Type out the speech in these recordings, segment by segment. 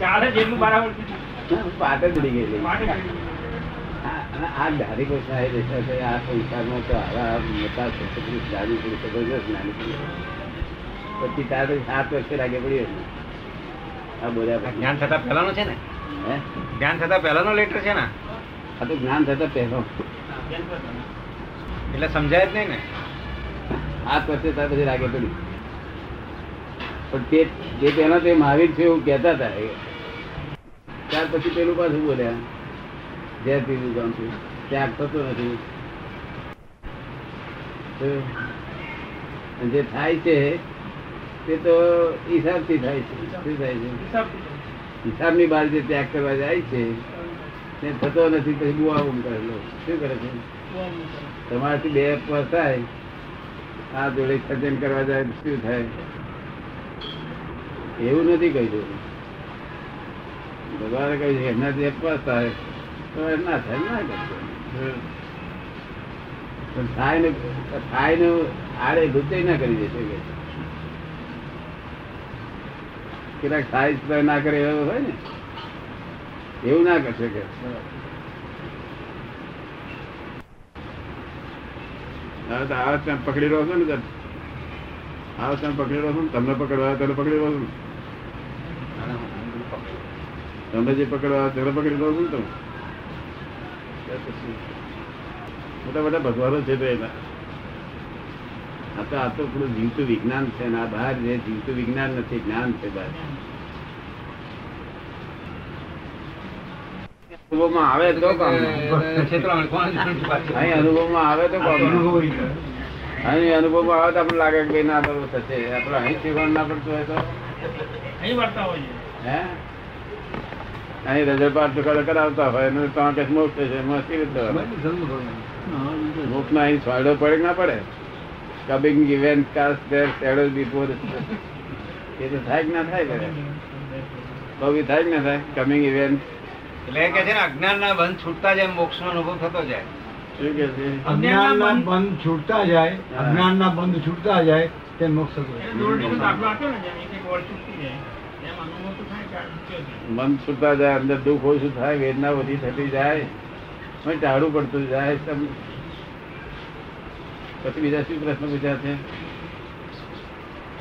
ચાલે જેનું બરાબર પાટે પડી ગયેલી આ ધારી કોઈ સાહેબ આ સંસારમાં તો આવા મોટા સંસ્કૃત દાદી પુરુષો ગયો નાની પુરુષો પછી તારે 7 વર્ષે લાગે પડી આ બોલ્યા જ્ઞાન થતા પહેલાનો છે ને હે જ્ઞાન થતા પહેલાનો લેટર છે ને આ તો જ્ઞાન થતા પહેલો એટલે સમજાય જ નહીં ને 7 વર્ષે તાર પછી લાગે પડી પણ જે પહેલા તે મહાવીર છે એવું કહેતા હતા ત્યાર પછી પેલું પાછું બોલ્યા જે પીવું ગામ છું ત્યાગ થતો નથી જે થાય છે તે તો હિસાબથી થાય છે શું થાય છે હિસાબની બહાર જે ત્યાગ કરવા જાય છે તે થતો નથી પછી બુઆબુમ કરેલો શું કરે છે તમારાથી 2 અપવાસ થાય આ જોડે સર્જન કરવા જાય શું થાય એવું નથી કહ્યું ભગવાને કહ્યું છે એમનાથી અપવાસ થાય તો એ ના થાય ના કરતો થાય ને થાય ને આડે ગુચે ના કરી દેશે કેટલાક થાય ના કરે એવો હોય ને એવું ના કરશે કે આવા ટાઈમ પકડી રહ્યો છો ને આવા ટાઈમ પકડી રહ્યો છો ને તમને પકડવા તને પકડી રહ્યો છું તમે જે પકડવા તેને પકડી દો છો મોટા મોટા ભગવાનો છે જીવતું વિજ્ઞાન છે ને આ બહાર જે જીવતું વિજ્ઞાન નથી જ્ઞાન છે બહાર અનુભવમાં આવે તો અનુભવમાં આવે તો આપણે લાગે કે ના બરોબર થશે આપડે અહીં શીખવાડ ના પડતું હોય તો અહીં વાર્તા હોય હે અહીં રજપાટ કરાવતા હોય પડે ના પડે coming event cast shadow before એ તો થાય કે ના થાય બહુ થાય કે ના થાય કમિંગ ઇવેન્ટ એટલે કે છે ને અજ્ઞાન ના બંધ છૂટતા જાય મોક્ષ નો અનુભવ થતો જાય શું કે છે અજ્ઞાન ના બંધ છૂટતા જાય અજ્ઞાન ના બંધ છૂટતા જાય તે મોક્ષ મન છૂટતા જાય અંદર દુઃખ ઓછું થાય વેદના વધી થતી જાય ટાળું પડતું જાય પછી બીજા શું પ્રશ્ન પૂછ્યા છે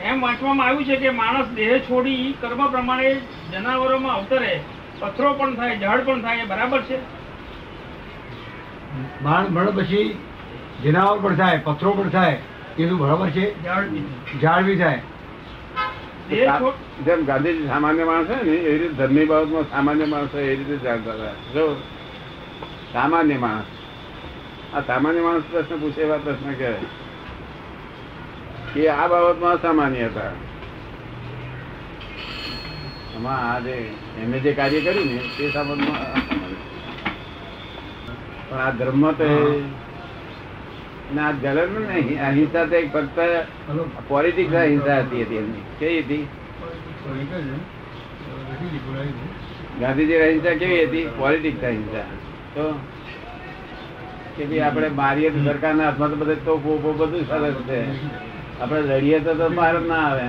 એમ વાંચવામાં આવ્યું છે કે માણસ દેહ છોડી કર્મ પ્રમાણે જનાવરોમાં અવતરે પથ્થરો પણ થાય ઝાડ પણ થાય બરાબર છે માણસ મળે પછી જનાવર પણ થાય પથ્થરો પણ થાય એનું બરાબર છે ઝાડ બી થાય જેમ ગાંધીજી સામાન્ય માણસ હોય ને એ રીતે ધર્મની બાબતમાં સામાન્ય માણસ હોય એ રીતે જાણતા હતા જો સામાન્ય માણસ આ સામાન્ય માણસ પ્રશ્ન પૂછે એવા પ્રશ્ન કહેવાય કે આ બાબતમાં સામાન્ય હતા આમાં આ જે એમને જે કાર્ય કર્યું ને તે બાબતમાં પણ આ ધર્મ તો ના ગલન નહીં અહિંસા તો ફક્ત પોલિટિક્સ અહિંસા હતી એમની કેવી હતી ગાંધીજી અહિંસા કેવી હતી પોલિટિક્સ અહિંસા તો કે ભાઈ આપણે મારીએ તો સરકારના હાથમાં તો બધા તોપો બધું સરસ છે આપણે લડીએ તો બહાર ના આવે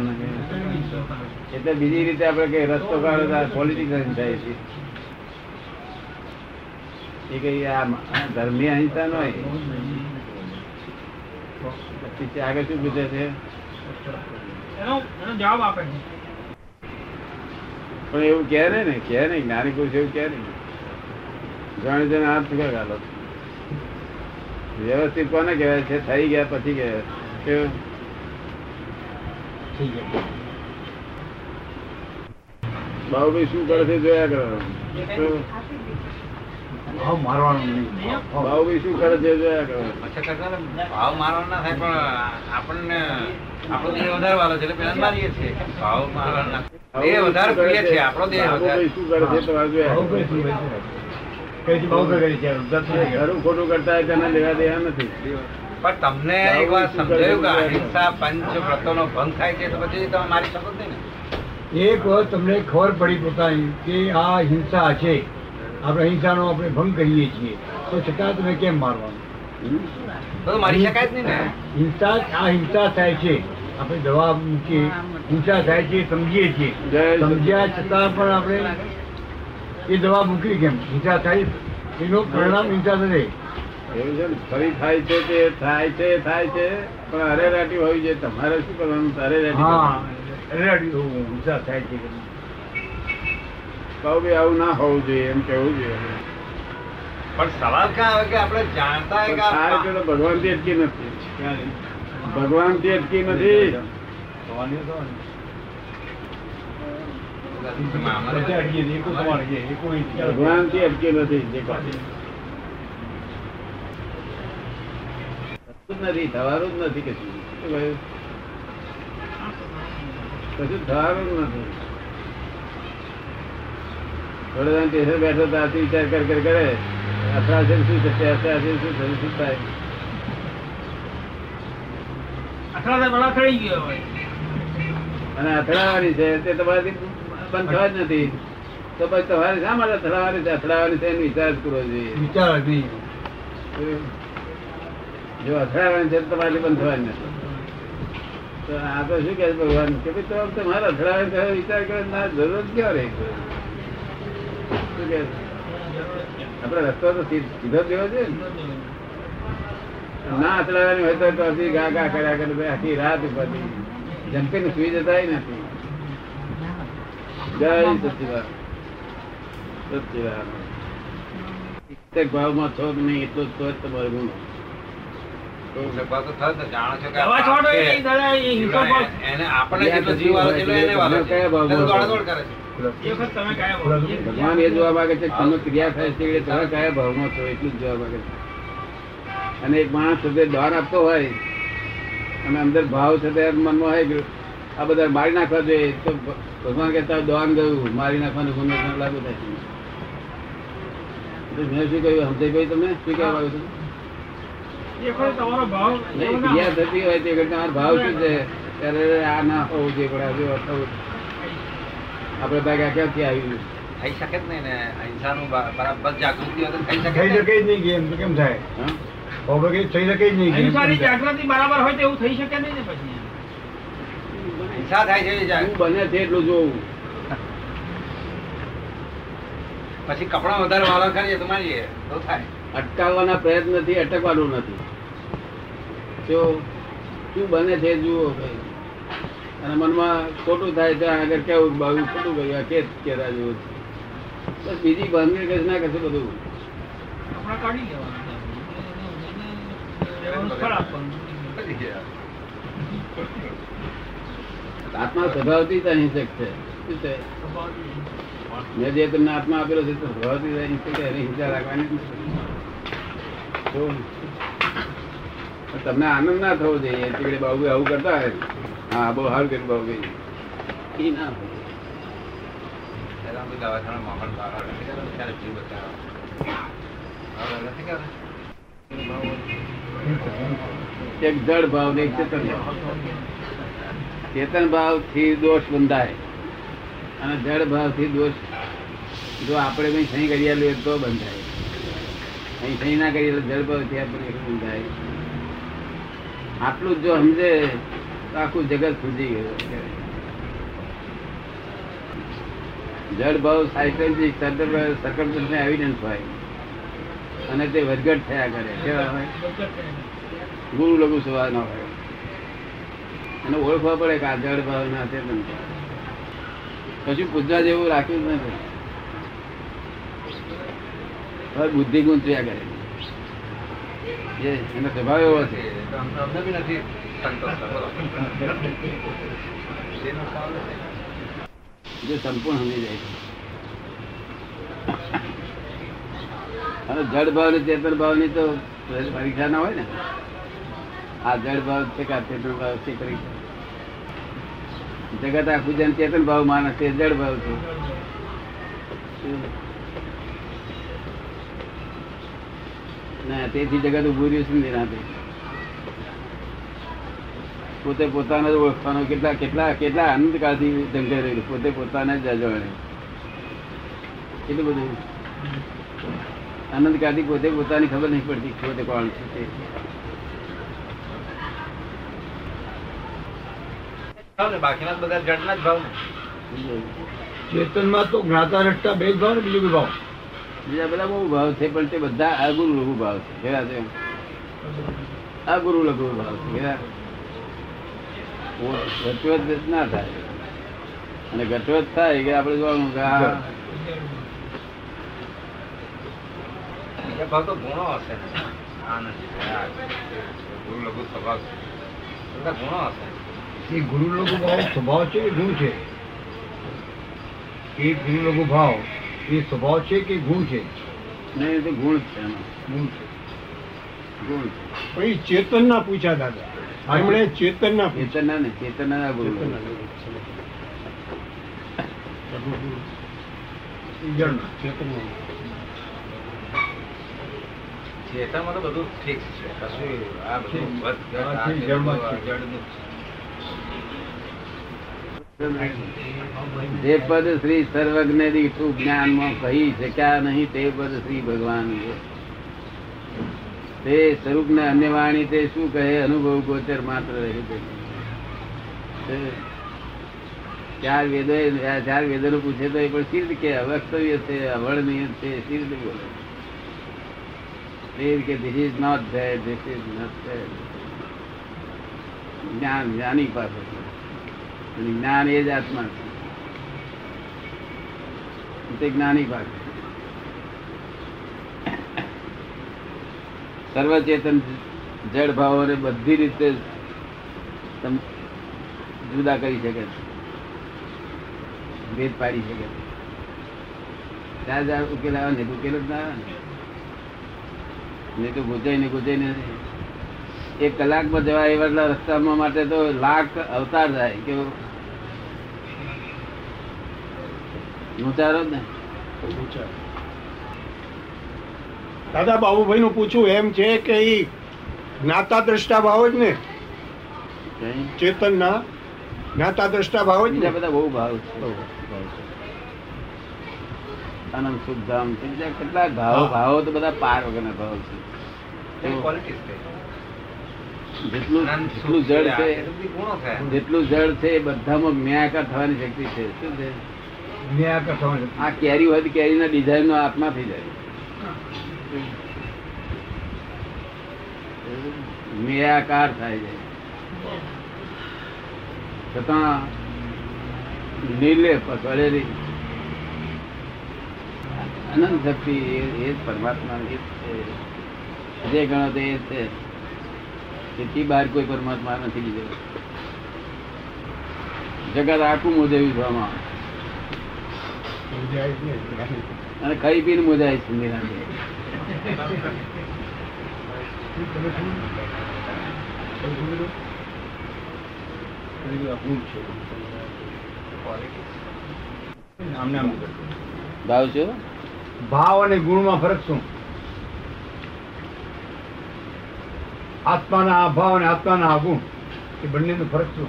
એટલે બીજી રીતે આપણે કઈ રસ્તો કાઢો પોલિટિક્સ અહિંસા હતી એ કઈ આ ધર્મની અહિંસા ન હોય આગળ શું પૂછે છે જવાબ આપે પણ એવું કે ને કે નઈ નાની પુરુષ એવું કે જાણે જણ હાથ ગાલો વ્યવસ્થિત કોને કહેવાય છે થઈ ગયા પછી કહેવાય બાબુભાઈ શું કરે છે જોયા કરવાનું ભાવ મારવાનું શું કરે છે ભાવ મારવાનો ના થાય પણ આપણને આપણો દેહ વધારવાનો છે એટલે મારીએ છીએ ભાવ મારવાનો દેહ વધારે કરીએ છીએ આપણો દેહ વધારે શું કરે છે તમારું ખોટું કરતા તેના લેવા દેવા નથી પણ તમને એક વાર સમજાયું કે અહિંસા પંચ વ્રતો નો ભંગ થાય છે તો પછી તમે મારી શકો જ નહીં ને એક વાર તમને ખબર પડી પોતાની કે આ હિંસા છે આપણે અહિંસાનો આપણે ભંગ કરીએ છીએ તો છતાં તમે કેમ મારવાનું હિંસા આ હિંસા થાય છે આપણે જવાબ મૂકીએ, ઊંચા થાય છે, સમજીએ છીએ, સમજ્યા છતાં પણ આપણે એ જવાબ મૂકી કેમ? ઊંચા થાય એનું પરિણામ ઊંચા થશે. ફરી થાય છે તે થાય છે પણ અરેરાટી હોય છે. તમારે શું કરવાનું? અરેરાટી ઊંચા થાય છે કહું ભાઈ, આવું ના હોવું જોઈએ એમ કેવું જોઈએ. પણ સવાલ ક્યાં આવે કે આપણે જાણતા ભગવાન થી અટકી નથી, થવાનું જ નથી, કશું થવાનું જ નથી. થોડા ટેશન બેઠો ત્યાંથી વિચાર કરે અત્યાચાર શું થશે, અત્યાચાર શું થયું, શું થાય. અને અથડાવાની છે તે તમારાથી બંધ થવા જ નથી, તો પછી તમારે શા માટે અથડાવાની છે? અથડાવાની છે એનો વિચાર કરવો જોઈએ. વિચાર જો અથડાવાની છે તમારાથી બંધ થવાની નથી. તો આ તો શું કહે ભગવાન કે ભાઈ તમારે અથડાવાની વિચાર કરે ના જરૂર ક્યાં રહી? શું કહે આપડે રસ્તો તો સીધો દેવો છે ના અથડાવાની હોય તો ગા ગા કર્યા કરે આખી રાત ઉપર જમકીને સુઈ જતા નથી. જય સચિદાન સચિદાન પ્રત્યેક ભાવમાં છો કે નહીં એટલો જ તમારે ગુણ ભગવાન એ જોવા માંગે છે તમે ક્રિયા થાય છે તમે કયા ભાવમાં છો એટલું જ જોવા માંગે છે. અને એક માણસ દાન આપતો હોય અને અંદર ભાવ સાથે મનમાં હોય આ બધા મારી નાખવા જોઈએ તો ભગવાન કહેતા દાન ગયું મારી નાખવાનું ગુણ લાગુ થાય છે. મેં શું કહ્યું? સમજાઈ ગયું? તમે શું કહેવા માંગો છો? ક્રિયા થતી હોય તે તમારો ભાવ શું છે ત્યારે આ ના હોવું જોઈએ. આપડે ભાગ્યા ક્યાંથી આવી થઈ શકે જ નહીં ને. અહિંસા નું બરાબર જાગૃતિ થઈ શકે જ નહીં. કેમ થાય? અટકાવવાના પ્રયત્ન થી અટકવાનું નથી. શું બને છે જુઓ ભાઈ, અને મનમાં ખોટું થાય ત્યાં આગળ કેવું બાવ્યું ખોટું ગયું કે કેરા જેવું છે. બીજી ભાંગી કશ ના કશું બધું કાઢી લેવાનું. આત્મા સ્વભાવથી જ અહિંસક છે. મેં જે તમને આત્મા આપેલો છે તો સ્વભાવથી અહિંસક એને હિંસા રાખવાની. તમને આનંદ ના થવો જોઈએ કે બાબુ આવું કરતા હોય હા બહુ સારું કર્યું બાબુ એ ના થાય. એક જડ ભાવ ને એક ચેતન ભાવ. ચેતન ભાવ થી દોષ બંધાય અને જડ ભાવ થી દોષ જો આપણે કઈ સહી કરી લઈએ તો બંધાય. અહીં સહી ના કરીએ એટલે જડ ભાવ થી આપણે બંધાય. આટલું જો સમજે તો આખું જગત સૂજી ગયું. જડ ભાવ સાયકોલોજી સર્કમસ્ટન્સ ને એવિડન્સ હોય અને તે વધઘટ થયા કરે. કેવા ગુરુ લઘુ સ્વભાવ ના હોય અને ઓળખવા પડે કે આ જળ ભાવ ના છે. કશું પૂજા જેવું રાખ્યું જ નથી. બુદ્ધિ ગુણ થયા કરે એનો સ્વભાવ એવો છે. જે સંપૂર્ણ સમજી જાય છે અને જળ ભાવ ને ચેતન ભાવ ની તો પરીક્ષા ના હોય ને. આ જળ ભાવ છે કે ચેતન ભાવ છે પરીક્ષા. જગત આખું જેમ ચેતન ભાવ માને છે જળ ભાવ છે ના તેથી જગત ઉભું રહ્યું છે ને. રાતે પોતે પોતાને જ ઓળખવાનો કેટલા કેટલા કેટલા આનંદ કાળથી જંગે રહ્યું. પોતે પોતાને જ અજવાડે કેટલું બધું આનંદ કાઢી પોતે પોતાની ખબર નહીં પડતી પોતે કોણ છે. બાકીના બધા જડના જ ભાવ ને. ચેતન માં તો જ્ઞાતા રટતા બે જ ભાવ ને, બીજું ભાવ બીજા બધા બહુ ભાવ છે, પણ તે બધા અગુરુ લઘુ ભાવ છે. અગુરુ લઘુ ભાવ છે, ઘટવત ના થાય. અને ઘટવત થાય કે આપડે જોવાનું ભાવ તો ગુણો હશે, ગુરુ લઘુ સ્વભાવ બધા ગુણો હશે. એ ગુરુ લઘુ ભાવ સ્વભાવ છે કે ગુણ છે? એ ગુરુ લઘુ ભાવ એ સ્વભાવ છે કે ગુણ છે? નહીં, તો ગુણ છે. ગુણ છે, ગુણ છે. એ ચેતન ના પૂછ્યા દાદા, આપણે ચેતન ના પૂછ્યા ને, ચેતન ના ગુરુ જણ ચેતન. ચેતનમાં તો બધું ઠીક છે, કશું આ બધું જળમાં જળનું જે પદ શ્રી સર્વજ્ઞ દીઠું જ્ઞાન માં કહી શક્યા નહીં તે પદ શ્રી ભગવાન તે સ્વરૂપ ને અન્ય વાણી તે શું કહે અનુભવ ગોચર માત્ર રહી. ચાર વેદો નું પૂછે તો એ પણ સિદ્ધ કે અવક્તવ્ય છે, અવર્ણનીય છે, સિદ્ધ બોલે તે કે this is not there, this is not there. જ્ઞાન જ્ઞાની પાસે જ્ઞાન એ જ આત્મા છે. જ્ઞાની ભાગ સર્વચેતન જડ ભાવોને બધી રીતે જુદા કરી શકે છે, ભેદ પાડી શકે છે. ત્યાં ઉકેલ આવે ને, ઉકેલ જ ના આવે ને, તો ગુજાઈને એક કલાકમાં જવા એવા રસ્તામાં માટે તો લાખ અવતાર થાય કે દાદા. બાબુભાઈ નું પૂછવું એમ છે કે ઈ જ્ઞાતા દ્રષ્ટા ભાવ જ ને, ચેતન ના જ્ઞાતા દ્રષ્ટા ભાવ જ ને, બધા બહુ ભાવ છે. આનંદ સુધામ કેટલા ભાવ, ભાવો તો બધા પાર વગરના ભાવ છે. જેટલું જળ છે, જેટલું જળ છે, બધામાં ન્યાયકાર થવાની શક્તિ છે. શું છે? આ કેરી હોય તો કેરી ના ડિઝાઇન નો આત્મા થઈ જાય, મેયાકાર થાય જાય, છતાં નિર્લેપ અસરેલી અનંત શક્તિ એ જ પરમાત્મા જે ગણો તો એ છે. તેથી બહાર કોઈ પરમાત્મા નથી લીધો. જગત આખું મોજેવી થવામાં અને ખાઈ પીને મોજાય છે. ભાવ છે, ભાવ અને ગુણમાં ફરક શું? આત્માના આ ભાવ અને આત્માના આ ગુણ, એ બંને નો ફરક શું?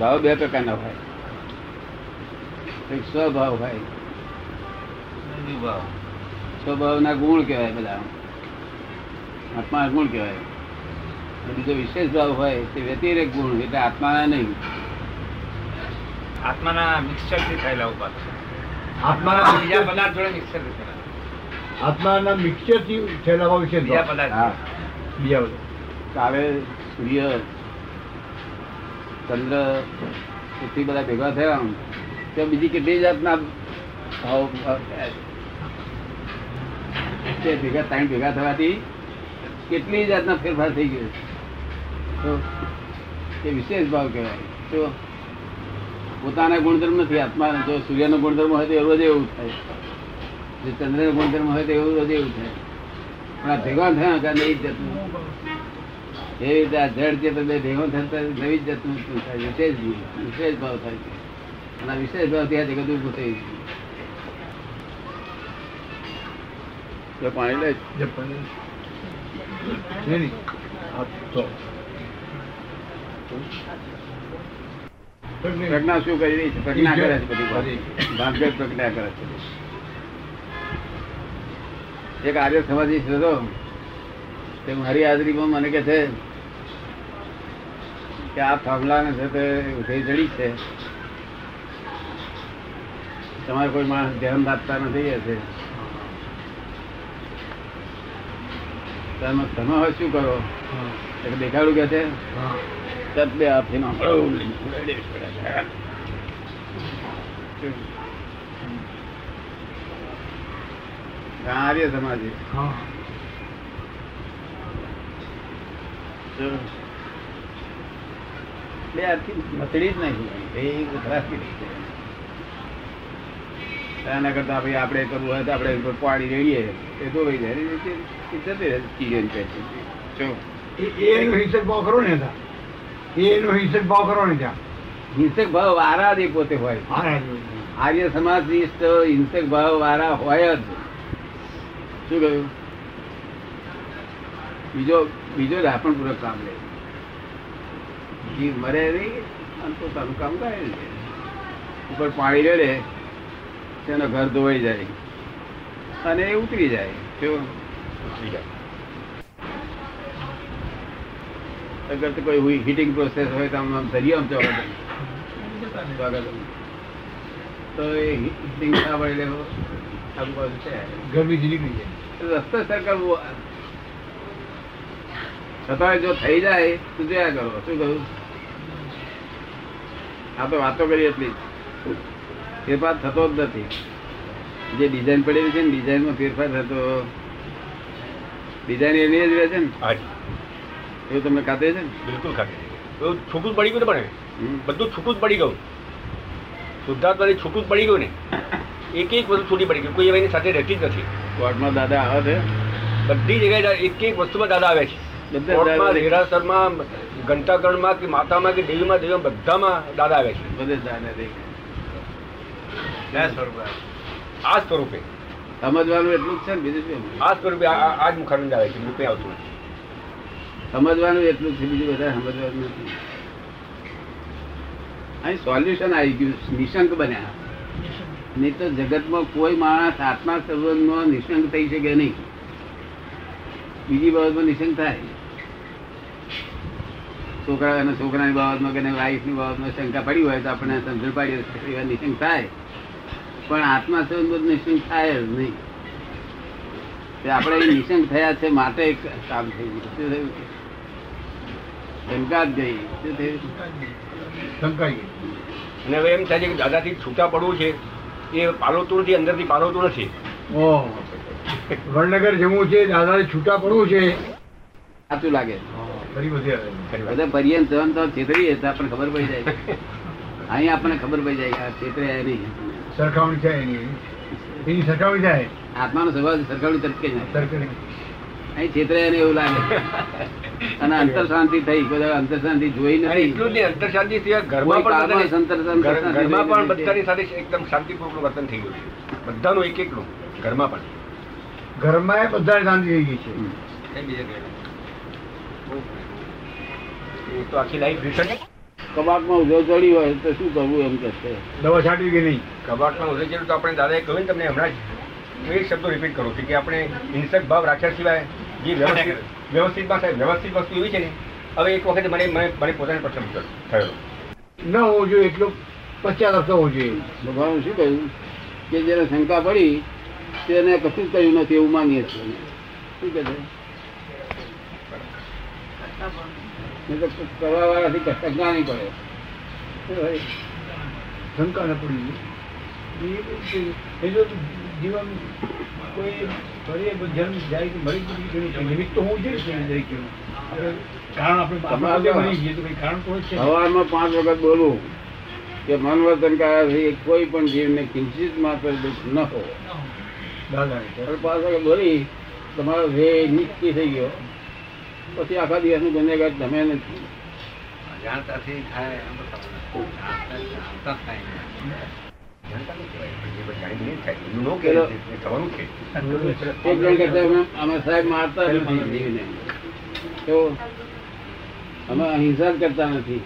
ભાવ બે પ્રકારના હોય. સ્વભાવ હોય, સ્વભાવ ના ગુણ કહેવાય, બધા આત્મા ગુણ કહેવાય. બીજો વિશેષ ભાવ હોય તે વ્યતિરેક ગુણ, એટલે આત્માના નહીં, આત્માના મિક્સરથી થયેલા ઉભા છે. આત્માના બીજા પદાર્થ જોડે મિક્સર થયેલા, આત્માના મિક્સરથી થયેલા ભાવ વિશે બીજા પદાર્થ, બીજા કાવે સૂર્ય ચંદ્ર પૃથ્વી બધા ભેગા થયા. ત્યાં બીજી કેટલી જાતના ભેગા થવાથી કેટલી જાતના ફેરફાર થઈ ગયો તો એ વિશેષ ભાવ કહેવાય. તો પોતાના ગુણધર્મ નથી આત્માનો. જો સૂર્યનો ગુણધર્મ હોય તો એવું જ એવું થાય, જો ચંદ્રનો ગુણધર્મ હોય તો એવું જ એવું થાય, પણ આ ભેગા થયા કારણે એ જ જાતનું. એવી રીતે આ જળ છે તો બે ભેગો થતા નવી જ જાતનું થાય, વિશેષ વિશેષ ભાવ થાય છે. અને આ વિશેષ ભાવ ત્યાં જગત ઉભું થઈ ગયું. પાણી લે પ્રજ્ઞા શું કરી રહી છે? પ્રજ્ઞા કરે છે, બધી ભાગ્ય પ્રજ્ઞા કરે છે. એક આર્ય સમાજી છે તો હરિહાજરીમાં મને કહે છે કે આ થાંભલાને છે તે ઉઠાઈ જડી છે, તમારે કોઈ માણસ ધ્યાન રાખતા નથી. હશે તમે હવે શું કરો? દેખાડું કે છે બે આપી આર્ય સમાજે બે આથી મતડી જ નહીં, એના કરતા ભાઈ આપણે કરવું હોય તો આપણે પાડી રહીએ એ તો ભાઈ જાય હિંસક ભાવ કરો ને, એનો હિંસક ભાવ કરો ને. ત્યાં હિંસક ભાવ વારા જ પોતે હોય, આર્ય સમાજ હિંસક ભાવ વારા હોય જ. શું કહ્યું? બીજો રાપણ પૂર્વક કામ લે, જીવ મરે નહીં, પોતાનું કામ કરે છે. ઉપર પાણી લે તેનો ઘર ધોવાઈ જાય અને એ ઉતરી જાય. અગર તો કોઈ હીટિંગ પ્રોસેસ હોય તો આમ દરિયામાં જવા તો એ હીટિંગ ના પડે ગરમી જ નીકળી જાય. રસ્તો સર કરવો છતાં જો થઈ જાય તો જયા કરો. શું કહ્યું? આ તો વાતો કરી એટલી ફેરફાર થતો જ નથી. જે ડિઝાઇન પડેલી છે ને ડિઝાઇનમાં ફેરફાર થતો, ડિઝાઇન એની જ રહે છે ને. એવું તમને ખાતે છે ને? બિલકુલ ખાતે. છૂટું જ પડી ગયું ને, પણ બધું છૂટું જ પડી ગયું. શુદ્ધાર્થવાદી છૂટું જ પડી ગયું ને, એક એક વસ્તુ છૂટી પડી ગઈ, કોઈ એની સાથે રહેતી જ નથી. કોર્ટમાં દાદા આવે છે, બધી જગ્યાએ એક એક વસ્તુમાં દાદા આવે છે. કોર્ટમાં, હેરાસરમાં, ઘંટાઘરમાં કે માતામાં કે દેવીમાં, બધામાં દાદા આવે છે. બધે દાદા સ્વરૂપે, આ સ્વરૂપે સમજવાનું એટલું જ છે ને, બીજું આ સ્વરૂપે આ જ મુખારંદ આવે છે, રૂપે આવતું નથી. સમજવાનું એટલું છે, બીજું બધા સમજવાનું નથી. અહીં સોલ્યુશન આવી ગયું, નિશંક બન્યા. નહીં તો જગતમાં કોઈ માણસ આત્મા સંબંધમાં નિશંક થઈ શકે નહીં. બીજી બાબતમાં નિશંક થાય, છોકરા અને છોકરાની બાબતમાં કે વાઈફની બાબતમાં શંકા પડી હોય તો આપણે સમજણ પાડીએ, નિશંક થાય. પણ આત્મા સંબંધમાં નિશંક થાય જ નહીં. આપણે એ નિશંક થયા છે માટે એક કામ થઈ ગયું, શંકા જ ગઈ. શું થયું? શંકા ગઈ. અને હવે એમ થાય છે કે દાદાથી છૂટા પડવું છે, એ પાલવતું નથી, અંદરથી પાલવતું નથી. વડનગર જમવું છે, દાદા છૂટા પડવું છે, સાચું લાગે. બધા પર્યન જવાન તો છેતરીએ તો આપણને ખબર પડી જાય. અહીં આપણને ખબર પડી જાય આ છેતરે નહીં, સરખામણી થાય એની સરખામણી થાય. આત્માનો સ્વભાવ સરખામણી તરીકે જાય, અહીં છેતરે નહીં એવું લાગે. અને અંતર શાંતિ થઈ, બધા અંતર શાંતિ જોઈ નથી. એટલું જ નહીં, અંતર શાંતિ ઘરમાં પણ બધાની સાથે એકદમ શાંતિપૂર્વક વર્તન થઈ ગયું છે, બધાનું એક એકનું. ઘરમાં પણ ઘરમાં બધાની શાંતિ થઈ ગઈ છે. તો આખી લાઈફ કબાટમાં ઉધો ચડી હોય તો શું કરવું? એમ કે દવા છાંટવી કે નહીં? કબાટમાં ઉધો ચડ્યું તો આપણે દાદાએ કહ્યું તમને હમણાં જ એક શબ્દ રિપીટ કરું છું કે આપણે હિંસક ભાવ રાખ્યા સિવાય જે વ્યવસ્થિત વસ્તુ એવી છે ને. હવે એક વખત મને પોતાને પ્રશ્ન થયો ન હોવો જોઈએ, એટલો પચાસ હપ્તા હોવો જોઈએ. ભગવાન શું કહ્યું કે જેને શંકા પડી તેને કશું જ કહ્યું નથી એવું માનીએ છીએ. શું કહે છે? કરવા વાળાથી શંકા નહીં પડે, શંકા ન પડી એ જો જીવન કોઈ સવારમાં 5 વખત બોલું કે મનવર્તન કાયા કોઈ પણ જીવને કિંચિત માત્ર દુઃખ ન હોય. 5 વખત બોલી તમારો વે નિશ્ચિત થઈ ગયો, પછી આખા દિવસનું ગુનેગાર તમે નથી જાણતાથી થાય. અહિંસા કરતા નથી,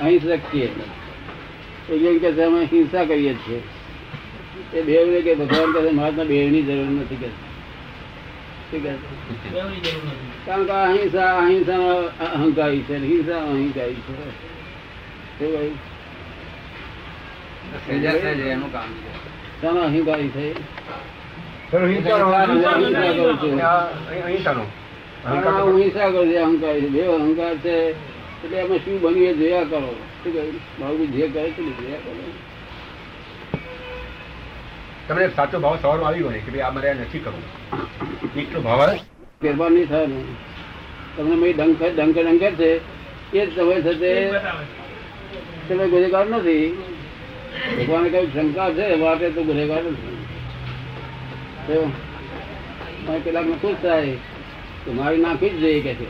અહિંસક છીએ. હિંસા કરીએ છીએ એ બે કે ભગવાન કહે મહાત્મા બે ની જરૂર નથી, કે કારણ કે અહિંસા અહિંસા અહંકારી છે, હિંસા અહંકારી છે. શાનો અહંકારી છે? અહંકારી છે, બે અહંકાર છે. એટલે અમે શું બનીએ જોયા કરો. શું કહ્યું બાબુ? જે કહે છે ને જોયા કરો. તમને સાચો ભાવ સવારમાં આવી હોય કે ભાઈ આ મારે નથી કરવું, એટલો ભાવ ફેરફાર નહીં થાય ને. તમને ભાઈ ડંકે છે એ જ સમય થશે. તમે ગુનેગાર નથી. ભગવાને કઈ શંકા છે માટે તો ગુનેગાર નથી. કેટલાકને ખુશ થાય તો મારી નાખી જ જઈએ કે છે.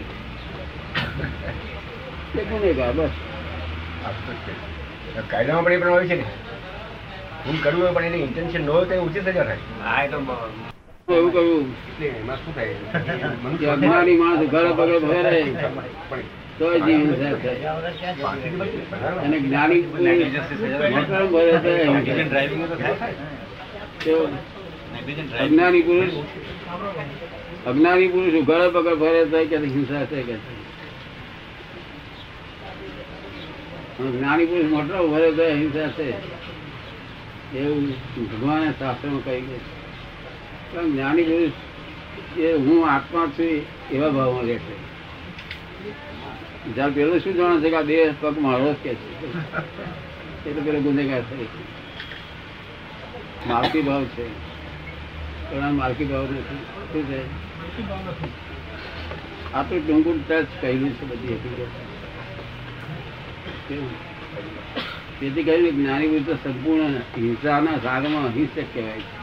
ગુનેગાર બસ કાયદામાં પણ એ પ્રમાણે છે ને. હું કરવું પણ એની ઇન્ટેન્શન ન હોય તો ઉચિત જ થાય. હા, એ તો એવું કહ્યું. એમાં શું થાય? અમારી માણસ ઘરે પગલે ભરે તો હિંસા થાય. અને જ્ઞાની અજ્ઞાની પુરુષ ઘરે પગલે ભરે તો કે હિંસા થાય કે જ્ઞાની પુરુષ મોટો ભરે તો હિંસા થાય. એવું ભગવાને શાસ્ત્રમાં કહી ગયું. પણ જ્ઞાની પુરુષ એ હું આત્મા છું એવા ભાવમાં રહેશે. જ્યારે પેલો શું જાણે છે કે આ દેહ પગ મારો જ કે છે, એ તો પેલો ગુનેગાર થાય છે. માલકી ભાવ છે પણ આ માલકી ભાવ નથી. શું છે? આ તો ટૂંકું ટચ કહેલું છે બધી હકીકત. તેથી કહ્યું કે જ્ઞાની પુરુષ તો સંપૂર્ણ હિંસાના સાગરમાં અહિંસક કહેવાય છે.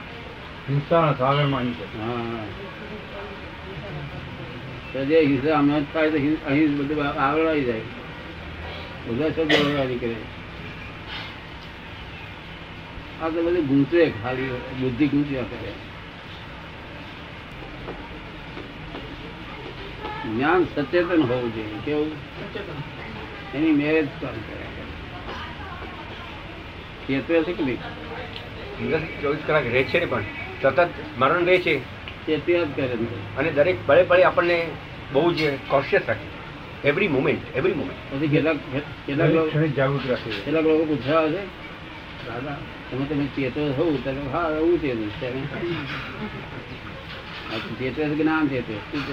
હિંસાના સાગરમાં હા, જે હિંસા હમણાં જ થાય તો અહિંસ બધું આવડાવી જાય, બધા શબ્દ આવડવા નીકળે. આ તો બધું ગુંચે, ખાલી બુદ્ધિ ગુંચ્યા કરે. જ્ઞાન સચેતન હોવું જોઈએ. કેવું? એની મેરેજ પણ કરે. ચેતવે છે કે નહીં? 24 કલાક રહે છે ને, પણ સતત મરણ રહે છે. ચેતવે જ કરે અને દરેક પળે પળે આપણને બહુ જ કોશિયસ રાખે. એવરી મોમેન્ટ પછી કેટલાક જાગૃત રાખે. કેટલાક લોકો પૂછવા આવે છે, દાદા તમે ચેતવો હોવ તમે? હા, એવું ચેતવું છે. ચેતવે છે કે ના ચેતવે? શું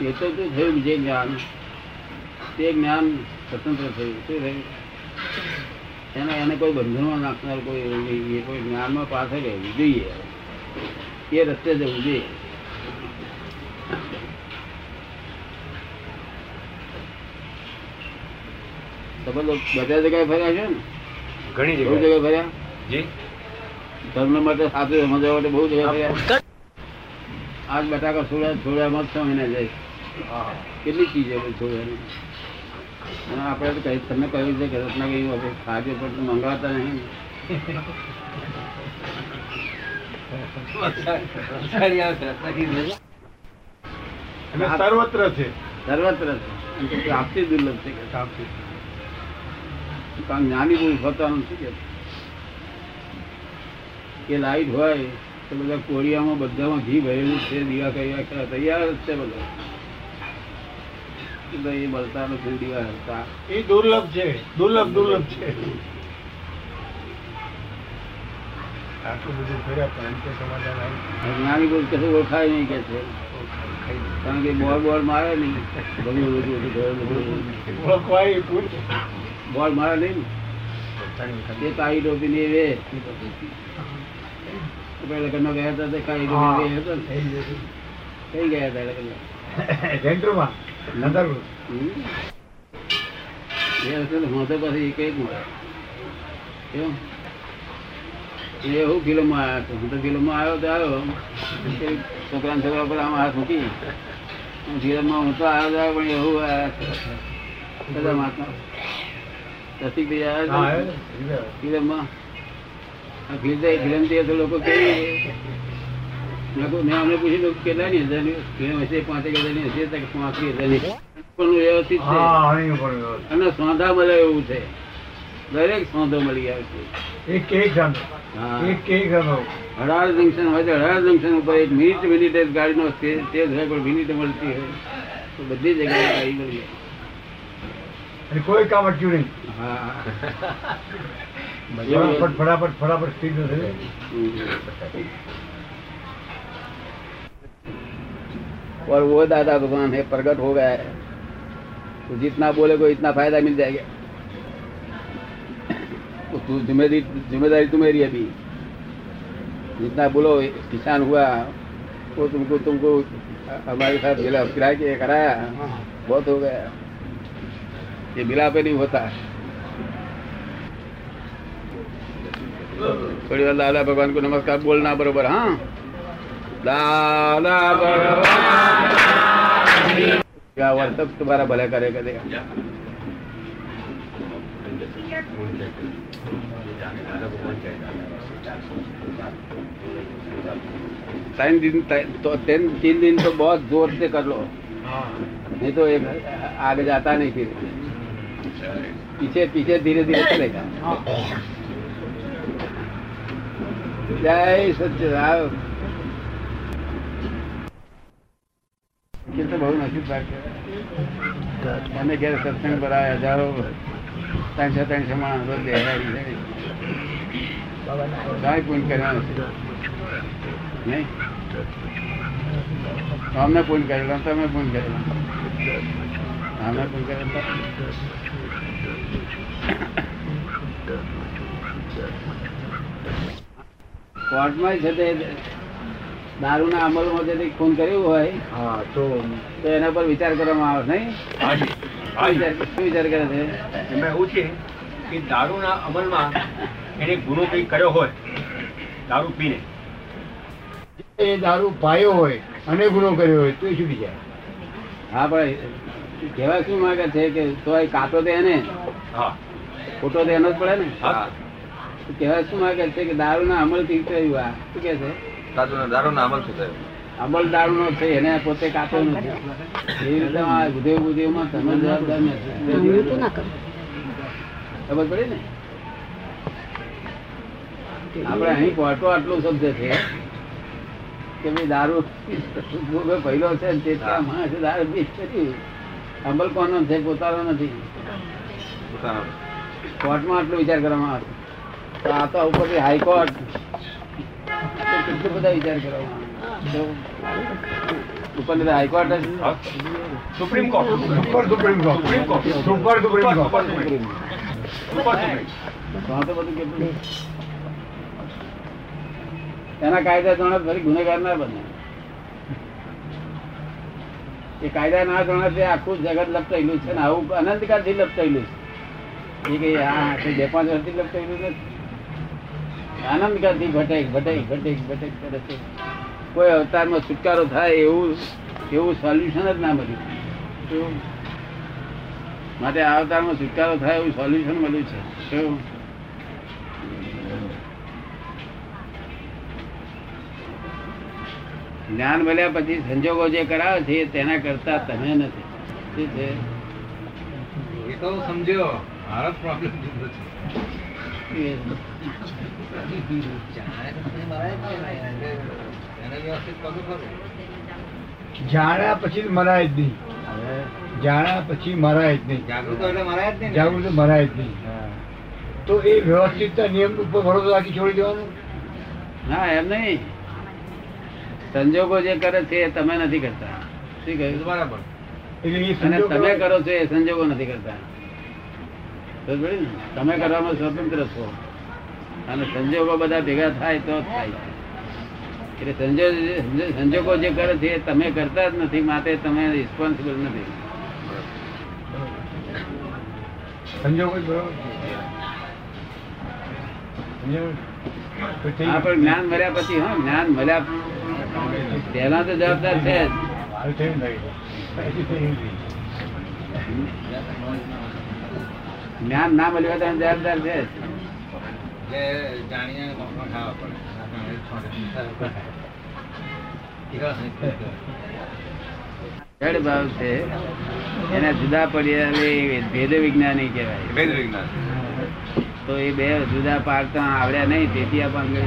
ચેતો તો થયું બીજે જ્ઞાન. તે જ્ઞાન સ્વતંત્ર થયું. શું થયું? એને કોઈ બંધનમાં નાખનાર કોઈ એવું જોઈએ, કોઈ જ્ઞાનમાં પાછળ રહેવું જોઈએ, એ રસ્તે જવું જોઈએ. તમે બધા જગ્યાએ ફર્યા છે ને? ઘણી જગ્યાએ ફર્યા. જી, ધર્મ માટે સાચું સમજવા માટે બહુ જગ્યા ફર્યા. આજ બટાકા છોડ્યા મત સમય જાય. કેટલી ચીજો છોડવાની? આપડે તો તમે કહ્યું છે કે રત્નાગીરી આપણે ખાદ્ય પડતું મંગાવતા નહીં. સર્વત્ર છે, આપતી દુર્લભ છે. જ્ઞાની પુરુષ હોતાનું શું કે લાઈટ હોય તો બધા કોળિયામાં બધામાં ઘી ભરેલું છે, દીવા કર્યા તૈયાર જ છે બધા. બોલ મારે નઈ ને કાળી ટોપી ની વે લગ્ન ગયા હતા. કાળી ટોપી કઈ ગયા હતા લગ્નમાં? મેં અમને પૂછ્યું કેટલા ની હજાર, 5,000 ની હશે, 50,000 ની. પણ વ્યવસ્થિત છે અને સોંધા મળે એવું છે. દરેક સોંધો મળી આવે છે. હરાળ જંકશન હોય તો હરાળ જંકશન ઉપર એક મિનિટ ગાડીનો મિનિટ મળતી હોય તો બધી જગ્યાએ ગાડી મળી જાય, કોઈ કામ અટક્યું નહીં. ફટાફટ और वो दादा भगवान है, प्रकट हो गया है, तो जितना बोले को इतना फायदा मिल जाएगा. तो जिम्मेदारी तुम्हारी अभी जितना बोलो किसान हुआ वो तुमको हमारे साथ मिला किराए के कराया, बहुत हो गया. ये मिला पे नहीं होता. थोड़ी बार दादा भगवान को नमस्कार बोलना बरोबर. हाँ, दादा भगवान क्या हुआ तब तुम्हारा भला करेगा. तो 3 दिन तो बहुत जोर से कर लो, नहीं तो एक आगे जाता नहीं, फिर पीछे पीछे धीरे धीरे चलेगा. जय सच्चिदानंद. तो बहुत नसीब बात है. मैंने घर सत्संग भराया हजारों 300-300 माणस અમે પૂન કરેલા, તમે પૂન કરેલા, અમે પૂન કરેલા. કોર્ટમાં છે તે દારૂના અમલમાં જે ખૂન કર્યું હોય તો એના પર વિચાર કરવામાં આવે નહીં. વિચાર કરે છે એમાં એવું છે કે દારૂના અમલમાં એને ગુનો કઈ કર્યો હોય, દારૂ પીને એ દારૂ પાયો હોય અને ગુનો કર્યો હોય તો એ છૂટી જાય. હા, પણ કહેવા શું માંગે છે કે તો એ કાતો દે ને, હા, ખોટો તો એનો જ પડે ને. હા, કહેવા શું માંગે છે કે દારૂના અમલ થી થયું. આ શું કે છે? દારૂના અમલ શું થયું? અમલ દારૂ નો છે એને પોતે કાતો નથી. એવી રીતે ઉદેવ ઉદેવ માં તમે જવાબદાર નથી, ખબર પડી ને. આપડે અહીં કોર્ટો આટલું શબ્દ છે કે ભાઈ દારૂ પહેલો છે ને તે માણસ દારૂ પી છે, અમલ કોનો છે? પોતાનો નથી. કોર્ટમાં આટલો વિચાર કરવામાં આવે તો આ તો ઉપરથી હાઈકોર્ટ કેટલું બધા વિચાર કરવામાં આવે. એના કાયદા જાણવા ફરી ગુનેગાર ના બને. એ કાયદા ના જાણવાથી આખું જગત લપટાયેલું છે ને. આવું અનંતકાળ થી લપટાયેલું છે. એ આ 2-5 વર્ષથી લપટાયેલું નથી. અનંતકાળ થી ભટેક ભટેક ભટેક ભટેક કરે છે. કોઈ અવતારમાં છુટકારો થાય એવું સોલ્યુશન જ ના મળ્યું. માટે આ અવતારમાં છુટકારો થાય એવું સોલ્યુશન મળ્યું છે. જ્ઞાન મળ્યા પછી સંજોગો જે કરાવે છે તેના કરતા તમે નથી. સમજ્યો પ્રોબ્લેમ જાણ્યા પછી મરાય જ નહીં. જાણ્યા પછી મરાય જ નહીં. જાગૃત મરાય જ નહીં. તો એ વ્યવસ્થિત નિયમ ઉપર ભરોસો રાખી છોડી દેવાનો? ના, એમ નહીં. સંજોગો જે કરે છે એ તમે નથી કરતા. શું કહ્યું? બરાબર. અને તમે કરો છો એ સંજોગો નથી કરતા. તમે કરવાનો સ્વતંત્ર છો અને સંજોગો બધા ભેગા થાય તો થાય. એટલે સંજોગો જે કરે છે એ તમે કરતા જ નથી, માટે તમે રિસ્પોન્સિબલ નથી. આપણે જ્ઞાન મળ્યા પછી, હા, જ્ઞાન મળ્યા પહેલા તો જવાબદાર છે જ. જ્ઞાન ના મળ્યું હોય તો જવાબદાર છે. જડભાવ છે એના જુદા પડ્યા ભેદ વિજ્ઞાની કહેવાય. ભેદ વિજ્ઞાન તો એ બે જુદા પાડતા આવડ્યા નહીં, તેથી આ બંધ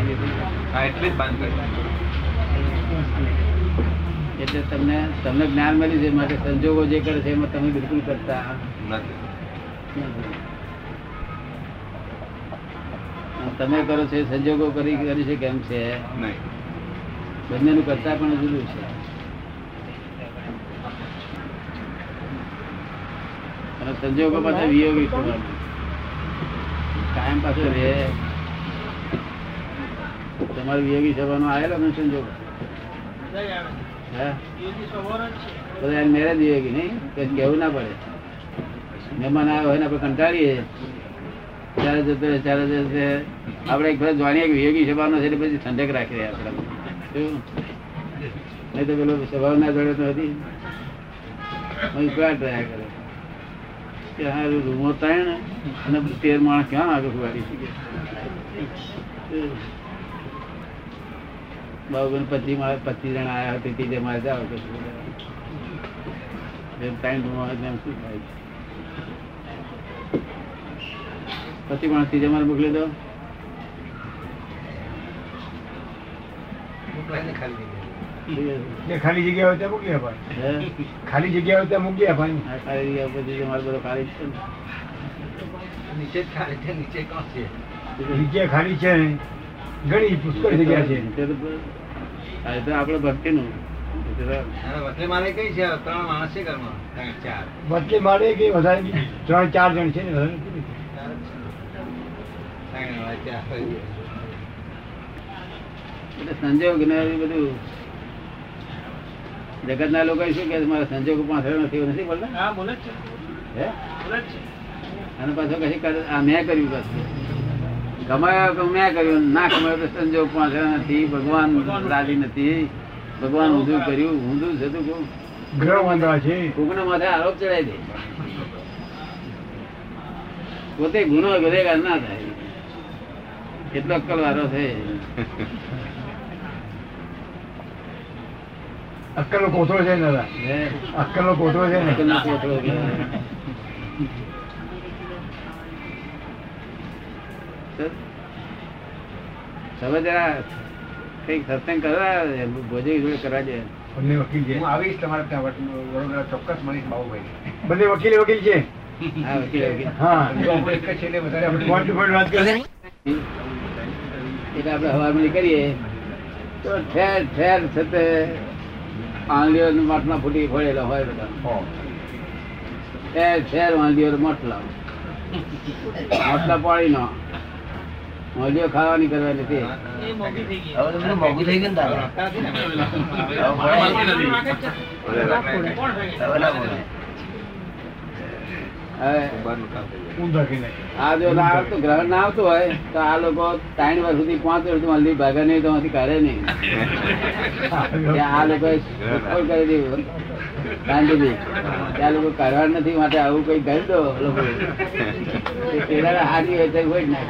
કરી. એટલે તમને જ્ઞાન મળ્યું છે, માટે સંજોગો જે કરે છે એમાં તમે બિલકુલ કરતા નથી. તમે કરો છો સંજોગો કરી છે કેમ છે બંનેનું કરતા પણ જુદું છે. અને સંજોગો પાસે વિયોગી થવાનું કાયમ પાસે રે. તમારે વિયોગી સભાનો આવેલો ને સંજોગ? બધા મેરેજ વિયોગી નહીં, કઈ કહેવું ના પડે. મહેમાન આવ્યો હોય ને આપણે કંટાળીએ ત્યારે જતો રહે ત્યારે જશે. આપણે એક બધા જાણીએ કે વિયોગી સભાનો છે એટલે પછી ઠંડક રાખી રહ્યા આપણે. શું નહીં તો પેલો સ્વભાવ ના જોડે તો હતી ઉકળાટ રહ્યા કરે. રૂમો થાય ને તેર માણસ ક્યાં આગળ બાબુ 25 જણા આવ્યા હતા, તીજે મારે જાવ પછી માણસ ત્રીજે મારે મોકલી દો. ખાલી જગ્યા હોય ત્યાં મોકલી આપવાની. ખાલી જગ્યા હોય ત્યાં મોકલી આપવાની. ખાલી જગ્યા પછી મારે બધો ખાલી છે નીચે. ખાલી છે નીચે કોણ છે? જગ્યા ખાલી છે ઘણી પુષ્કળ જગ્યા છે. આપડે ભક્તિ નું વતલે મારે કઈ છે? 3 માણસ છે ઘરમાં, 4 વતલે મારે કઈ વધારે 3-4 જણ છે ને. એટલે સંજોગ ને બધું જગત ના લોકો શું કે મારા સંજોગો પાસે નથી નથી બોલતા. અને પાછો કશું મેં કર્યું, પાછું ગમાયો મેં કર્યું, ના ગમાયો તો સંજોગ પાસે નથી. ભગવાન રાજી નથી, ભગવાન ઊંધું કર્યું. ઊંધું છે તો કોકના માથે આરોપ ચડાવી દે. પોતે ગુનો ગુનેગાર ના થાય કેટલો અક્કલ વારો છે. અક્કલ નો કોથળો છે ને, અક્કલ નો કોથળો છે ને. તમે જરા કઈક સત્સંગ કરવા ભોજન કરવા દે. બંને વકીલ છે. હું આવીશ તમારે ત્યાં ચોક્કસ મળીશ બાબુભાઈ. બંને વકીલે વકીલ છે. હા વકીલે વકીલ. હા એટલે આપણે હવામણી કરીએ તો ઠેર ઠેર થતે આંગળીઓ માટલા ફૂટી ફળેલા હોય બધા. ઠેર ઠેર આંગળીઓ માટલા માટલા પાડી નો આંગળીઓ ખાવાની કરવાની હતી. મોગું થઈ ગયું આ જો ના આવતું, ગ્રહણ ના આવતું હોય તો આ લોકો 3 વર્ષ સુધી 5 વર્ષ સુધી ભાગા નહીં તો કાઢે નહીં. આ લોકો કરી દીધું ગાંધીજી ત્યાં લોકો કરવા નથી, માટે આવું કઈ કરી દો. લોકો હારી વેચાઈ હોય જ ના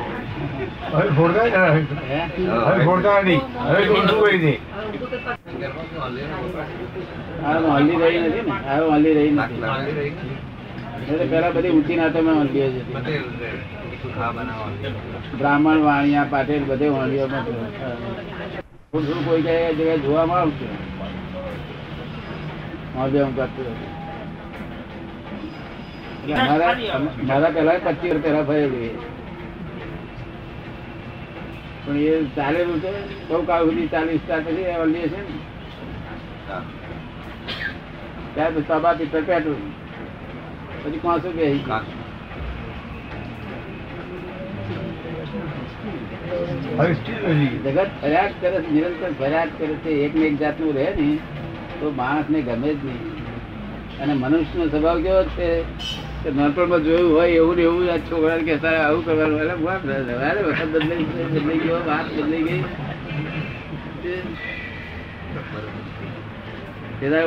હલી રહી નથી. પેલા બધી ઊંચી નાતો માં વંડીઓ છે, બ્રાહ્મણ વાણિયા પાટેલ બધે વંડીઓમાં કોઈ કઈ જગ્યાએ જોવામાં આવતું મારા પેલા 25 વર્ષ પેલા ફરેલું પણ એ ચાલેલું છે બઉ કાળ સુધી. 40 પછી વંડીએ છે ને ત્યાર પછી સભા પીપર પેટ્રોલ પછી પાંચસો જગત ફરિયાદ કરે છે, નિરંતર ફરિયાદ કરે છે. એક ને એક જાતનું રહે ને તો માણસ ને ગમે જ નહીં. અને મનુષ્યનો સ્વભાવ કેવો છે કે નાનપણમાં જોયું હોય એવું ને એવું. આ છોકરાને કહેતા આવું કરવાનું એટલે વખત બદલાઈ ગયો, વાત બદલાઈ ગઈ.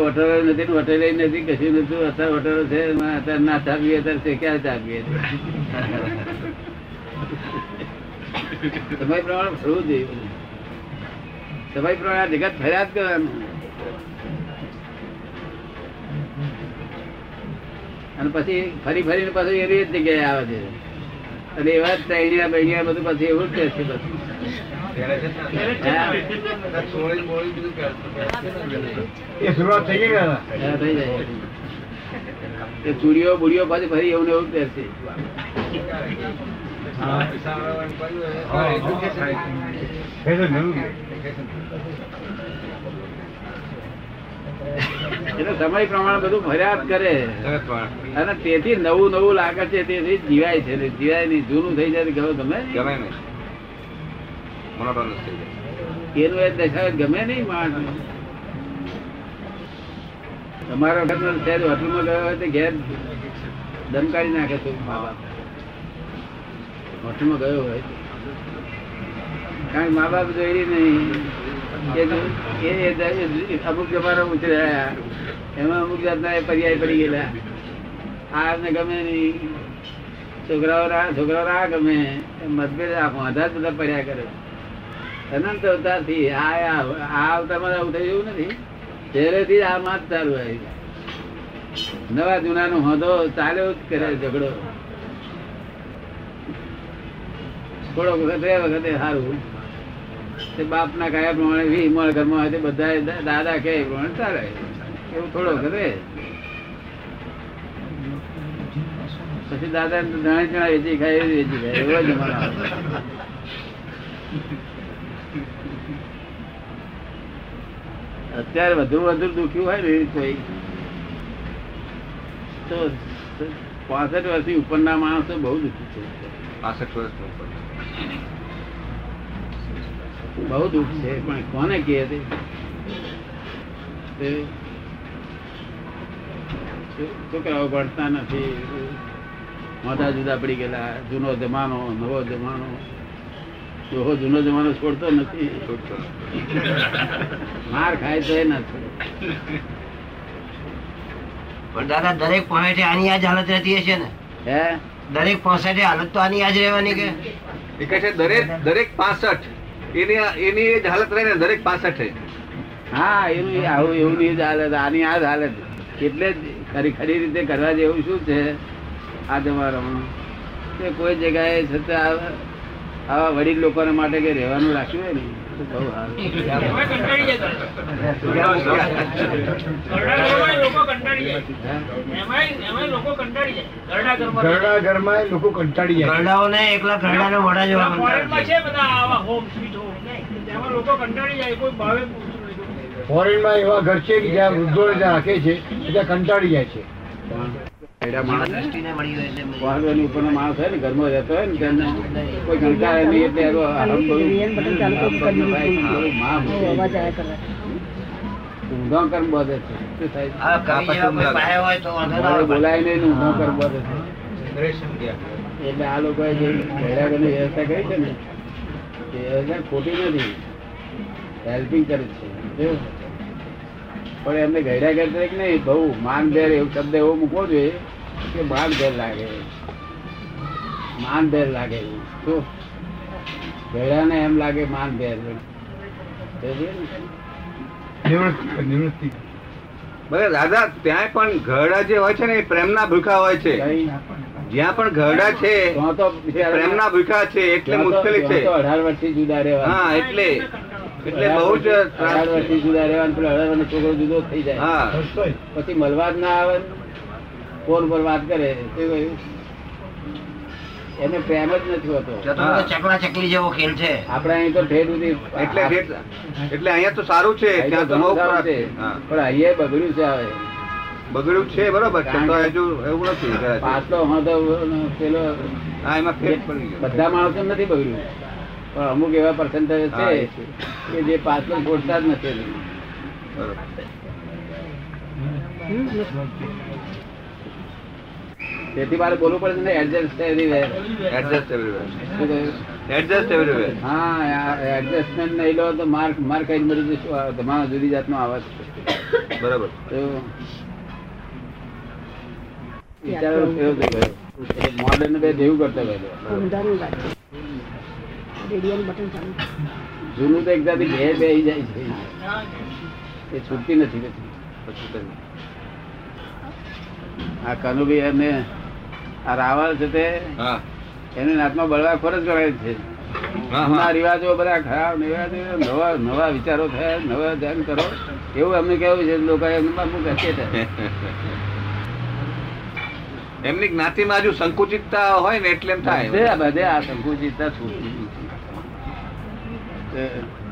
હોટલો નથી ને હોટેલ નથી, કશું નતું. અત્યારે હોટલો છે અત્યારે ના ચાપીએ અત્યારે ક્યારે ચાપીએ સમય પ્રમાણે ફરવું જોઈએ. સમય પ્રમાણે જગત ફરિયાદ કરવાનું. અને પછી ફરી ફરીને પાછું એ રીતે જગ્યાએ આવે છે. અને એવા તૈણિયા બૈણિયા બધું પછી એવું જ છે પછી ચૂડીઓ બુડીઓ પછી ફરી એવું ને એવું જ છે. સમય પ્રમાણે બધું ફરિયાદ કરે અને તેથી નવું નવું લાગે છે, તેથી જીવાય છે. જીવાય નહીં, જૂનું થઈ જાય ગમે ગમે એનું એ દશા ગમે નહીં માણસ. તમારા વખત હોટલમાં ગયો હોય તો ઘેર દમકારી નાખે છે મા બાપ. હોટલમાં ગયો હોય કારણ મા બાપ જોઈ નહીં. અમુક જમાના ઉતર્યા એમાં અમુક જાતના પર્યાય પડી ગયેલા. આને ગમે નહી, છોકરાઓ આ ગમે મતભેદ બધા બધા પર્યા કરે. અનંત અવતાર થી આ અવતારમાં આવું થઈ જવું નથી. પહેલેથી આ માં જ ચાલુ આવી જાય. નવા જૂના નો હોદો ચાલ્યો જ કરે ઝઘડો. થોડો વખત વખતે સારું બાપ ના કયા પ્રમાણે વીમળ ઘરમાં હોય બધા દાદા કે પ્રમાણે ચાલે એવું થોડો કરે. પછી દાદા ને જાણી ચણા વેચી ખાય વેચી ખાય એવો જમાનો. અત્યારે વધુ દુખ્યું હોય ને કોઈ તો 65 વર્ષથી ઉપરના માણસો બહુ દુઃખી છે. 65 વર્ષ ઉપર બહુ દુઃખ છે. પણ કોને કહે છે? છોકરાઓ ભણતા નથી, મોટા જુદા પડી ગયેલા. જૂનો જમાનો નવો જમાનો, જૂનો જમાનો છોડતો નથી. માર ખાય તો એ ના છોડે. પણ દાદા દરેક પોઈન્ટ આની આ જ હાલત રહેતી હશે ને? હે, દરેક 65 હાલત તો આની આ જ રહેવાની કે એ કહે છે દરેક 65 એની જ હાલત રહે ને દરેક 65. હા, એનું આવું એવું ની જ હાલત, આની આ જ હાલત. એટલે જ ખરી રીતે કરવા જેવું શું છે આ જમાનામાં કે કોઈ જગ્યાએ છતાં આવા વડીલ લોકો માટે કે રહેવાનું રાખ્યું હોય ને બહુ ફોરેન માં એવા ઘર છે કે જ્યાં વૃદ્ધો રાખે છે ત્યાં કંટાળી જાય છે. એટલે આ લોકો વ્યવસ્થા કરી છે ને, ખોટી નથી, હેલ્પિંગ કરે છે. પણ એમને ગયડા કરતા કે નહીં બહુ માનભેર એવું શબ્દ એવો મૂકવો જોઈએ કે માનભેર લાગે, માનભેર લાગે. તો ગયડા ને એમ લાગે માનભેર. બધા દાદા ત્યાં પણ ઘરડા જે હોય છે ને એ પ્રેમના ભૂખા હોય છે. જ્યાં પણ ઘરડા છે તો પ્રેમના ભૂખા છે એટલે મુશ્કેલી છે. 18 વર્ષથી જુદા રહેવા. હા, એટલે બહુ જ 18 વર્ષથી જુદા રહેવાનું. છોકરો જુદો થઈ જાય પછી મળવા જ ના આવે, ફોન પર વાત કરે એને પ્રેમ જ નથી હોતો. ચકલા ચકલી જેવો ખેલ છે આપડે અહીં તો ઠેઠ સુધી. એટલે અહીંયા તો સારું છે, પણ અહીંયા બગડ્યું છે. હવે બગડ્યું છે બરોબર છે, એવું નથી. પાછો હોતો પેલો બધા માણસો નથી બગડ્યું, પણ અમુક એવા પર્સન્ટેજ છે કે જે પાછળ છોડતા જ નથી. તેથી મારે બોલવું પડે ને એડજસ્ટ એવરીવેર. હા, એડજસ્ટમેન્ટ નહીં લો તો માર્ક કઈ મળી જશે. તમારો જુદી જાતનો આવાજ છે બરાબર. વિચારો કેવો થઈ ગયો મોડર્ન બે દેવું કરતા ગયો. જૂનું તો એકદમ ઘેર બેસી જાય છે, એ છૂટતી નથી. આ કનુભાઈ અને આ રાવળ છે તે એને નાતમાં બળવાખોર જ ગણાય છે. ના રિવાજો બધા ખરાબ રિવાજો, નવા નવા વિચારો થયા, નવા ધ્યાન કરો એવું અમને કહેવું છે. લોકો એમની જ્ઞાતિમાં હજુ સંકુચિતતા હોય ને એટલે એમ થાય બધે આ સંકુચિતતા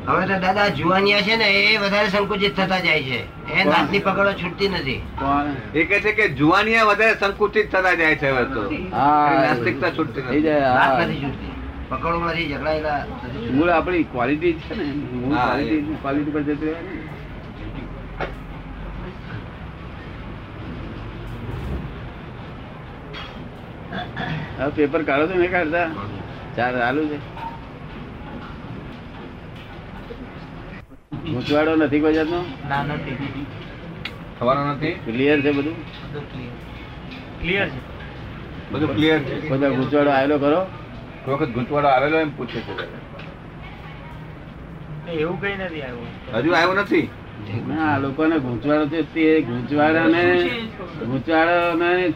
હવે તો દાદા જુવાનિયા છે ને એ વધારે સંકુચિત થતા જાય છે. એ નાતની પકડો છૂટતી નથી. એ કહે છે કે જુવાનિયા વધારે સંકુચિત થતા જાય છે હવે તો. નાસ્તિકતા છૂટતી નથી, પકડો માંથી ઝઘડાયેલા. મૂળ આપણી ક્વોલિટી છે ને, મૂળ ક્વોલિટી પર જતી રહે. હા પેપર કાઢો તો નહીં કાઢતા, ચાર ચાલુ છે. ગૂંચવાડો નથી કોઈ જાતનો થવાનો નથી. ક્લિયર છે બધું, ક્લિયર છે બધું, ક્લિયર છે. બધા ગૂંચવાડો આવેલો કરો, કોઈ વખત ગૂંચવાડો આવેલો એમ પૂછે છે. એવું કઈ નથી આવ્યું, હજુ આવ્યો નથી. ના, આ લોકોને ગૂંચવાડો છે તે ગૂંચવાડાને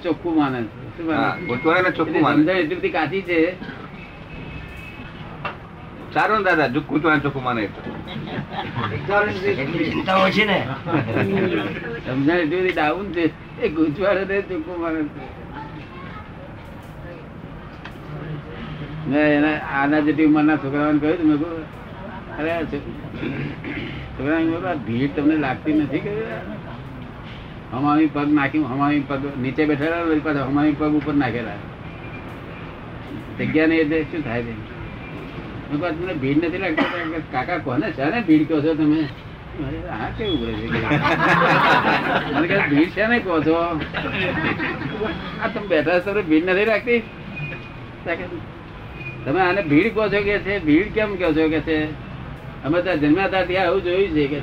ચોખ્ખું માને છે. ગૂંચવાડાને ચોખ્ખું માને એટલી બધી કાચી છે. સારું ને દાદા, ગૂંચવાડાને ચોખ્ખું માને ભીડ તમને લાગતી નથી કે હમામી પગ નાખ્યું, હમામી પગ નીચે બેઠેલા પાછા હમામી પગ ઉપર નાખેલા જગ્યા ને શું થાય છે? તમને ભીડ નથી લાગતી? કાકા કોને છે ને ભીડ કહો છો તમે? હા કેવું બોલે છે ભીડ છે ને કહો છો? આ તમે બેઠા છો ભીડ નથી લાગતી? તમે આને ભીડ કહો છો કે છે? ભીડ કેમ કહો છો કે છે? અમે ત્યાં જન્મ્યા હતા ત્યાં આવું જોયું છે કે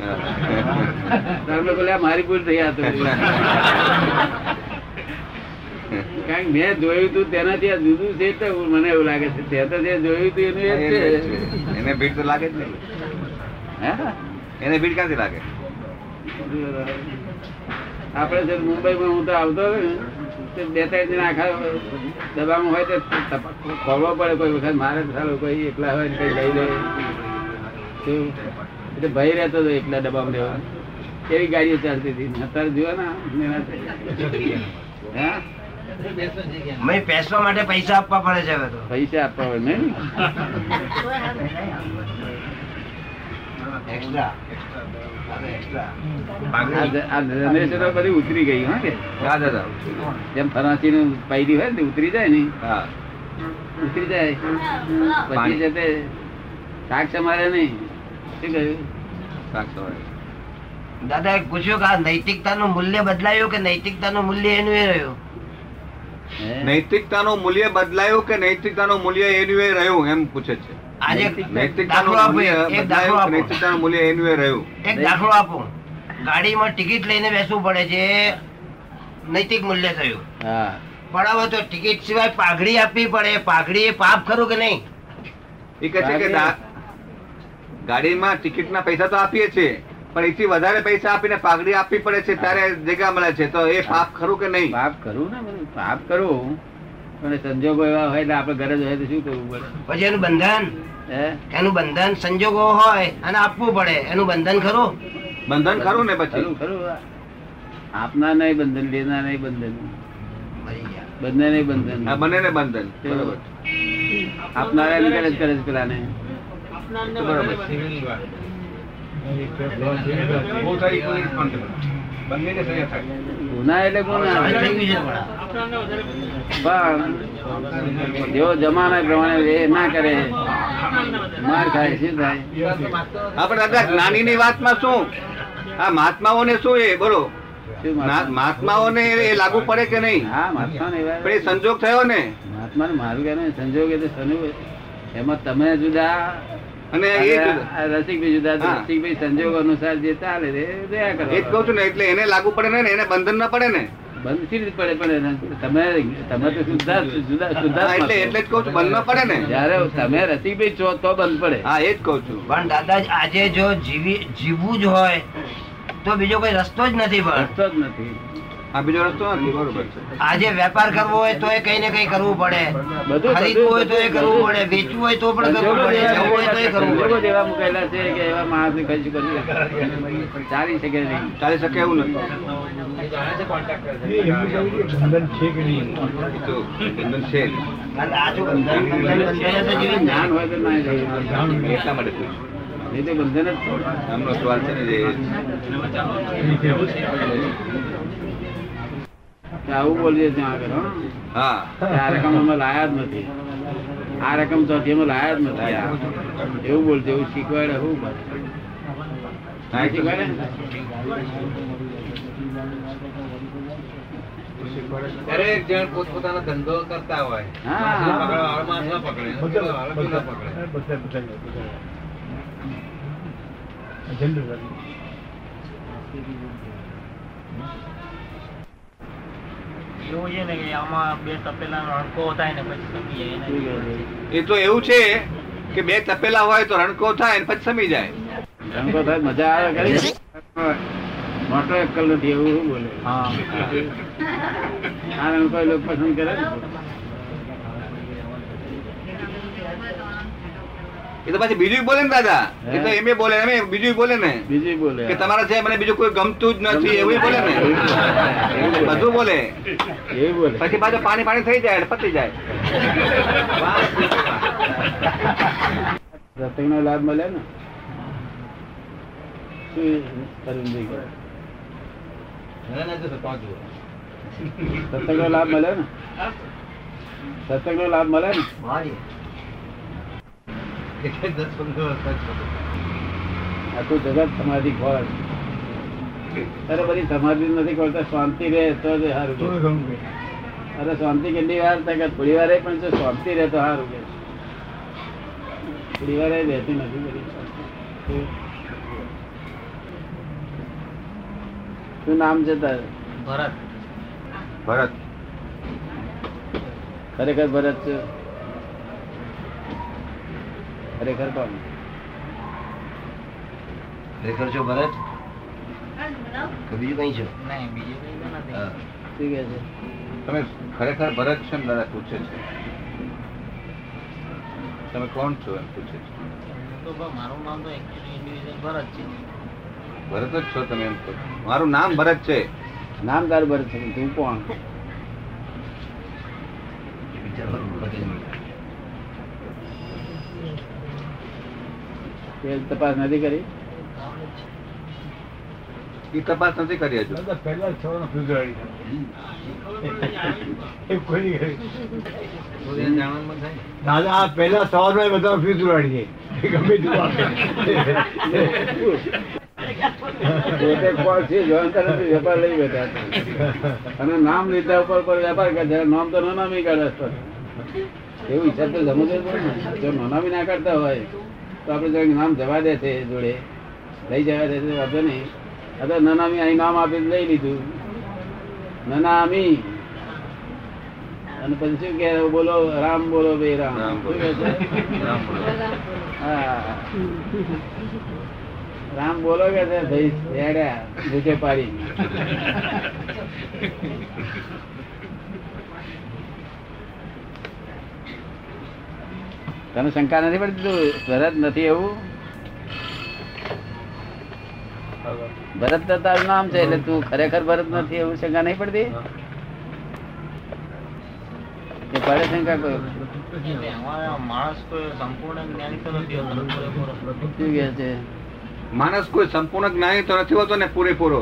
તમે બોલે મારી ભૂલ થઈ હતી. કારણ કે મેં જોયું હતું તેનાથી આ જુદું છે, તો મને એવું લાગે છે તે તો જે જોયું હતું એનું એ જ છે. એને ભીડ તો લાગે જ નહીં. એને ભીડ ક્યાંથી લાગે? આપણે મુંબઈમાં હું તો આવતો હતો ને બે ત્રણ દિન આખા દબામાં હોય તો ખોલવો પડે કોઈ વખત મારે ચાલો કોઈ એકલા હોય ને કઈ લઈ લે એટલે ભય રહેતો હતો એકલા ડબ્બામાં લેવા. એવી ગાડીઓ ચાલતી હતી. અત્યારે જોયો ને હા માટે પૈસા આપવા પડે છે. પૈસા આપવા પડે ને બધી ઉતરી ગઈ. હા કે જેમ ફરાસી નું પૈડી હોય ને ઉતરી જાય ને ઉતરી જાય પછી જતે શાક સમારે નહીં. શું કહ્યું? શાક સમારે. દાદા એ પૂછ્યું કે આ નૈતિકતાનું મૂલ્ય બદલાયું કે નૈતિકતાનું મૂલ્ય એનું એ રહ્યું? નૈતિકતાનું મૂલ્ય બદલાયું કે નૈતિકતાનું મૂલ્ય એનું એ રહ્યું એમ પૂછે છે. આજે નૈતિકતાનું મૂલ્ય એનું એ રહ્યું. એક દાખલો આપો. ગાડીમાં ટિકિટ લઈને બેસવું પડે છે, નૈતિક મૂલ્ય થયું. પણ હવે તો ટિકિટ સિવાય પાઘડી આપવી પડે. પાઘડી એ પાપ ખરું કે નહીં? એ કહે છે કે ગાડીમાં ટિકિટના પૈસા તો આપીએ છીએ પણ એથી વધારે પૈસા આપીને પાઘડી આપવી પડે છે ત્યારે જગ્યા મળે છે. તો એ પાપ ખરું કે નહીં? પાપ ખરું ને, પાપ ખરું. અને સંજોગો એવા હોય એટલે આપણે ઘરે જ હોય તો શું કરવું પડે? પછી એનું બંધન, એનું બંધન સંજોગો હોય અને આપવું પડે. એનું બંધન ખરું? બંધન ખરું ને પછી? ખરું ખરું. આપના નહીં બંધન, લેના નહીં બંધન, બંને નહીં બંધન, બંને બંધન. બરોબર. આપનારા કરે જ કરે છે પેલાને. બરોબર. ગુના એટલે ગુના, પણ જેવો જમાના પ્રમાણે એ ના કરે માર ખાય. શું થાય? આપડે દાદા જ્ઞાની ની વાત માં શું આ મહાત્માઓને શું એ બોલો મહાત્માઓને એ લાગુ પડે કે નહીં? હા મહાત્મા સંજોગ થયો ને મહાત્મા. મારું કે સંજોગ એટલે એમાં તમે જુદા અને એ રસિકભાઈ જુદા. રસિકભાઈ સંજોગ અનુસાર જે ચાલે ને એટલે એને લાગુ પડે ને એને બંધન ના પડે ને. બંધ સી રીતે પડે? પણ તમે તમે તો સુધા જુદા સુધા એટલે એટલે જ કહું છું બંધ ના પડે ને. જયારે તમે રસિકભાઈ છો તો બંધ પડે. હા એ જ કહું છું. પણ દાદા આજે જો જીવવું જ હોય તો બીજો કોઈ રસ્તો જ નથી. રસ્તો જ નથી. આજે વેપાર કરવો હોય તો કઈ ને કઈ કરવું પડે, ખરીદવું હોય તો કરવું પડે, વેચવું હોય તો પણ કરવું પડે. એવા મુકાયેલા છે કે એવા માણસ ને કઈ કશું ચાલી શકે નહીં, ચાલી શકે એવું નથી. બંધન સવાલ છે ને, આવું બોલીએ ત્યાં આગળ. હા, આ રકમ અમે લાયા જ નથી, આ રકમ ચોથી અમે લાયા જ નથી, એવું બોલશે. એવું શીખવાડે, એવું શીખવાડે, દરેક જણ પોતપોતાનો ધંધો કરતા હોય. એ તો એવું છે કે બે તપેલા હોય તો રણકો થાય, પછી સમી જાય. રણકો થાય, મજા આવે. મોટો એકલ નથી એવું બોલે. આ રણકો એ લોકો પસંદ કરે. એ તો પછી બીજું બોલે ને દાદા, એ તો એમ બોલે, એમ બીજું બોલે ને, બીજું બોલે કે તમારા છે મને બીજું કોઈ ગમતું જ નથી, એવું બોલે ને, બધું બોલે. પછી પાછું પાણી પાણી થઈ જાય, પતી જાય. રસોઈ નો લાભ મળે ને, સત્સંગ નો લાભ મળે ને, સત્સંગ નો લાભ મળે ને. જગત સમાધિ ખોળ, અરે બધી સમાધિ નથી ખોળતા. શાંતિ રહે તો જ સારું. અરે શાંતિ કેટલી વાર થાય, થોડી વારે પણ જો શાંતિ રહે તો સારું. થોડી વારે રહેતી નથી. શું નામ છે તારે? ભરત. ભરત ખરેખર ભરત છે? ખરેખર કોણ? ખરેખર છો ભરત? બીજું કઈ છો? તમે ખરેખર ભરત છો ને દાદા પૂછે છે, તમે કોણ છો એમ પૂછે છે. મારું નામ તો ઇન્ડિવિજ્યુઅલ ભરત છે. ભરત જ છો તમે એમ કહો? મારું નામ ભરત છે. નામ તારું ભરત છે, તું કોણ? તપાસ નથી કરી? એ તપાસ નથી કરી. દાદા પેલા સવારમાં બધા ફ્યુઝ ઉડાડી વેપાર લઈ બેઠા અને નામ લીધા ઉપર વેપાર કરે. નામ તો નોનામી કાઢે, એવું ઈચ્છા તો સમજ પડે. જો નોનામી ના કાઢતા હોય તો આપડે નામ જવા દે છે, જોડે લઈ જવા દે છે, વાંધો નહીં. અથવા નાનામી અહીં નામ આપીને લઈ લીધું નાનામી, અને પછી શું કે બોલો રામ, બોલો ભાઈ રામ. હા, રામ બોલો કે છે ભાઈ, હેડ્યા ભૂખે પાડી. તને શંકા નથી પડતી? ભરત નથી એવું? ભરત તો તારું નામ છે એટલે તું ખરેખર ભરત નથી એવું શંકા નહીં પડતી? પડે શંકા? માણસ કોઈ સંપૂર્ણ જ્ઞાની તો નથી હોતો ને પૂરેપૂરો.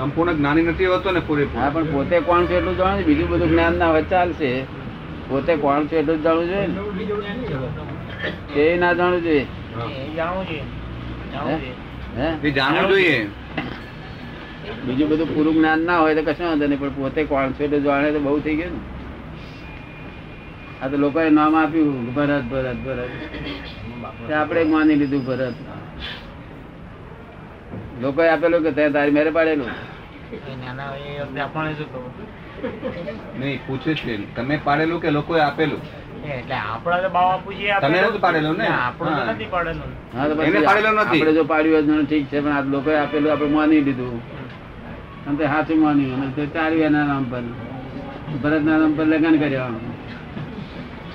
સંપૂર્ણ જ્ઞાની નથી હોતો ને પૂરેપૂરો. હા, પણ પોતે કોણ છે એટલું જાણે. બીજું બધું જ્ઞાન ના વચ્ચે ચાલશે. પોતે કોણ છે એટલું જ જાણવું જોઈએ, ના જાણવું જોઈએ? બીજું બધું પૂરું જ્ઞાન ના હોય તો કશું વાંધો નહીં, પણ પોતે કોણ છે એટલું જાણે તો બહુ થઈ ગયું ને. આ તો લોકોએ નામ આપ્યું ભરત ભરત ભરત, આપણે માની લીધું ભરત. લોકોએ આપેલું કે તે તારી મેરે પાડેલું. નહી પૂછે છે તમે પાડેલું કે લોકો આપેલું? એટલે આપડે બાવા પૂછીએ, તમે નથી પાડેલું ને? આપણે નથી પાડેલું. હા, તો એને પાડેલું નથી. આપણે જો પાડ્યું હોય તો ઠીક છે, પણ આ લોકો આપેલું આપણે માની લીધું. અમે હાથું માન્યું અમે ચારવ્યાના નામ પર ભરતના નામ પર લગ્ન કર્યા.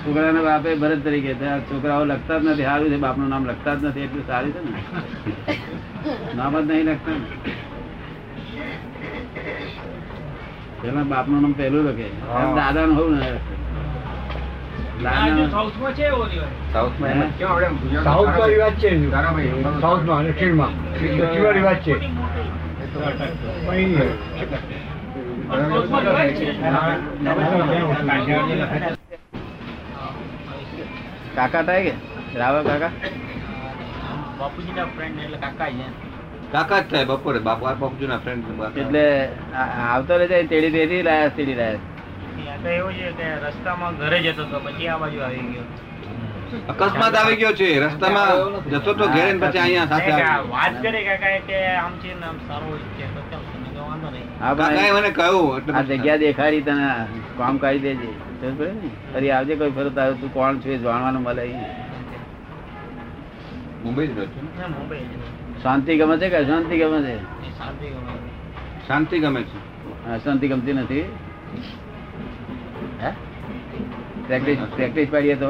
છોકરાના બાપે ભરત તરીકે થયા. છોકરાઓ લખતા જ નથી. સારું છે, બાપનું નામ લખતા જ નથી એટલું સારું છે ને. નામ જ નહીં લખતા ને, એમાં બાપનું નામ પહેલું લખે. દાદા નું હોવું ને કાકા થાય કે રાવ કાકા બાપુજી ના ફ્રેન્ડ એટલે કાકા કાકા જ થાય. બપોરે બાપુજી ના ફ્રેન્ડ એટલે આવતો રહે જાય. તેડી તેડી લાયા તેડી લાયા. એવું છે કે રસ્તામાં ઘરે જતો તો પછી આ બાજુ આવી ગયો. અકસ્માત આવી ગયો છે રસ્તામાં જતો તો ઘરે ને પછી અહીંયા સાથે વાત કરે કાકા કે આમ છે ને આમ સારું છે તો ચાલ સમજવાનો નહીં. આ કાકાએ મને કહ્યું એટલે આ જગ્યા દેખાડી તને કામ કરી દેજે તો બરાબર ને. ફરી આવજે કોઈ ફરત આવ્યો તું કોણ છે જાણવાનું મળે. મુંબઈ જ રહેતો ને. મુંબઈ શાંતિ ગમે છે કે અશાંતિ ગમે છે? શાંતિ ગમે. શાંતિ ગમે છે, અશાંતિ ગમતી નથી. પ્રેક્ટિસ પાડીએ તો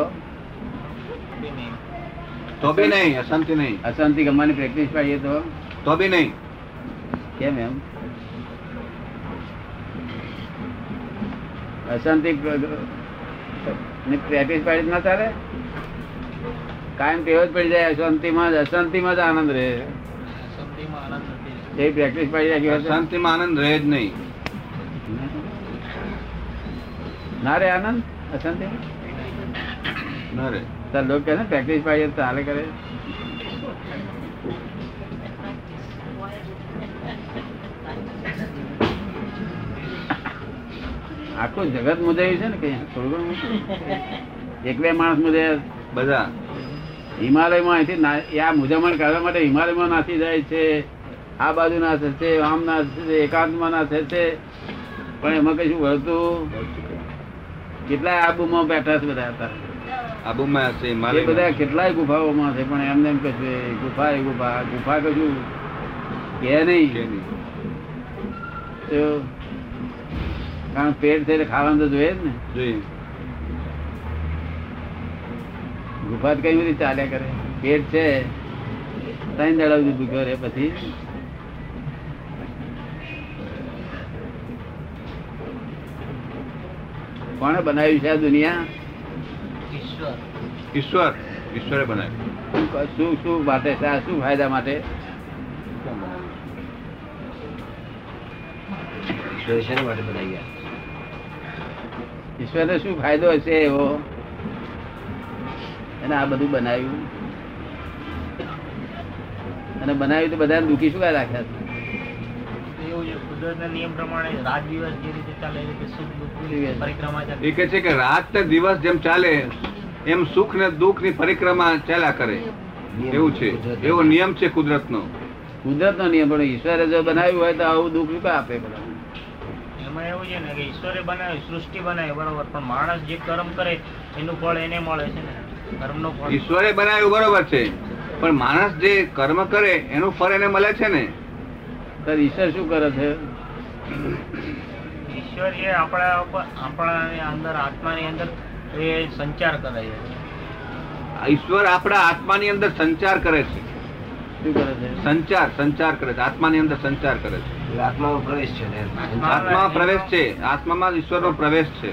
બી નહીં અશાંતિ. નહીં અશાંતિ ગમવાની પ્રેક્ટિસ પાડીએ તો બી નહીં. કેમ એમ? અશાંતિ પ્રેક્ટિસ પાડી ના ચાલે. કાયમ ટેવ જ પડી જાય અશાંતિમાં જ. અશાંતિમાં જ આનંદ રહે. અશાંતિમાં આનંદ નથી. એ પ્રેક્ટિસ પાડી રાખી. અશાંતિમાં આનંદ રહે જ નહીં. ના રે આનંદ અશાંતિ ના રે. તાર લોકો કહે ને પ્રેક્ટિસ પાડીએ ચાલે કરે. આખું જગત મુજાયું છે ને. કઈ થોડું ઘણું એક બે માણસ મુજાય બધા. હિમાલયમાં અહીંથી આ મુજામણ કરવા માટે હિમાલયમાં નાસી જાય છે. આ બાજુ ના થશે, આમ ના થશે, એકાંતમાં ના થશે. પણ એમાં કશું વળતું. કેટલાય આબુમાં બેઠા છે બધા હતા. આબુમાં બધા કેટલાય ગુફાઓમાં છે. પણ એમને એમ કશું ગુફા એ ગુફા ગુફા કશું કે નહીં. કારણ પેટ છે ખાવાનું તો જોઈએ જ ને. જોઈએ. ગુફા તો કઈ બધી ચાલ્યા કરે. પેટ છે ત્રણ દાડા સુધી દુખ્યો રે. પછી કોને બનાવ્યું છે આ દુનિયા? ઈશ્વર. ઈશ્વરે બનાવ્યું. શું શું માટે? શું ફાયદા માટે? ઈશ્વરને શું ફાયદો હશે એવો એને આ બધું બનાવ્યું? અને બનાવ્યું તો બધાને દુઃખી શું કાંઈ રાખ્યા? ઈશ્વરે જો બનાવ્યું હોય તો આવું દુઃખ શું આપે? એમાં એવું છે ને કે ઈશ્વરે બનાવ્યું, સૃષ્ટિ બનાવી બરોબર, પણ માણસ જે કર્મ કરે એનું ફળ એને મળે છે ને. કર્મ નું ફળ ઈશ્વરે બનાવ્યું બરોબર છે, પણ માણસ જે કર્મ કરે એનું ફળ એને મળે છે ને. ઈશ્વર શું કરે છે? ઈશ્વર એ આપણા અંદર આત્માની અંદર એ સંચાર કરે છે. ઈશ્વર આપણા આત્માની અંદર સંચાર કરે છે. શું કરે છે? સંચાર. સંચાર કરે છે આત્માની અંદર. સંચાર કરે છે. આત્માનો પ્રવેશ છે. આત્મામાં પ્રવેશ છે. આત્મામાં ઈશ્વરનો પ્રવેશ છે.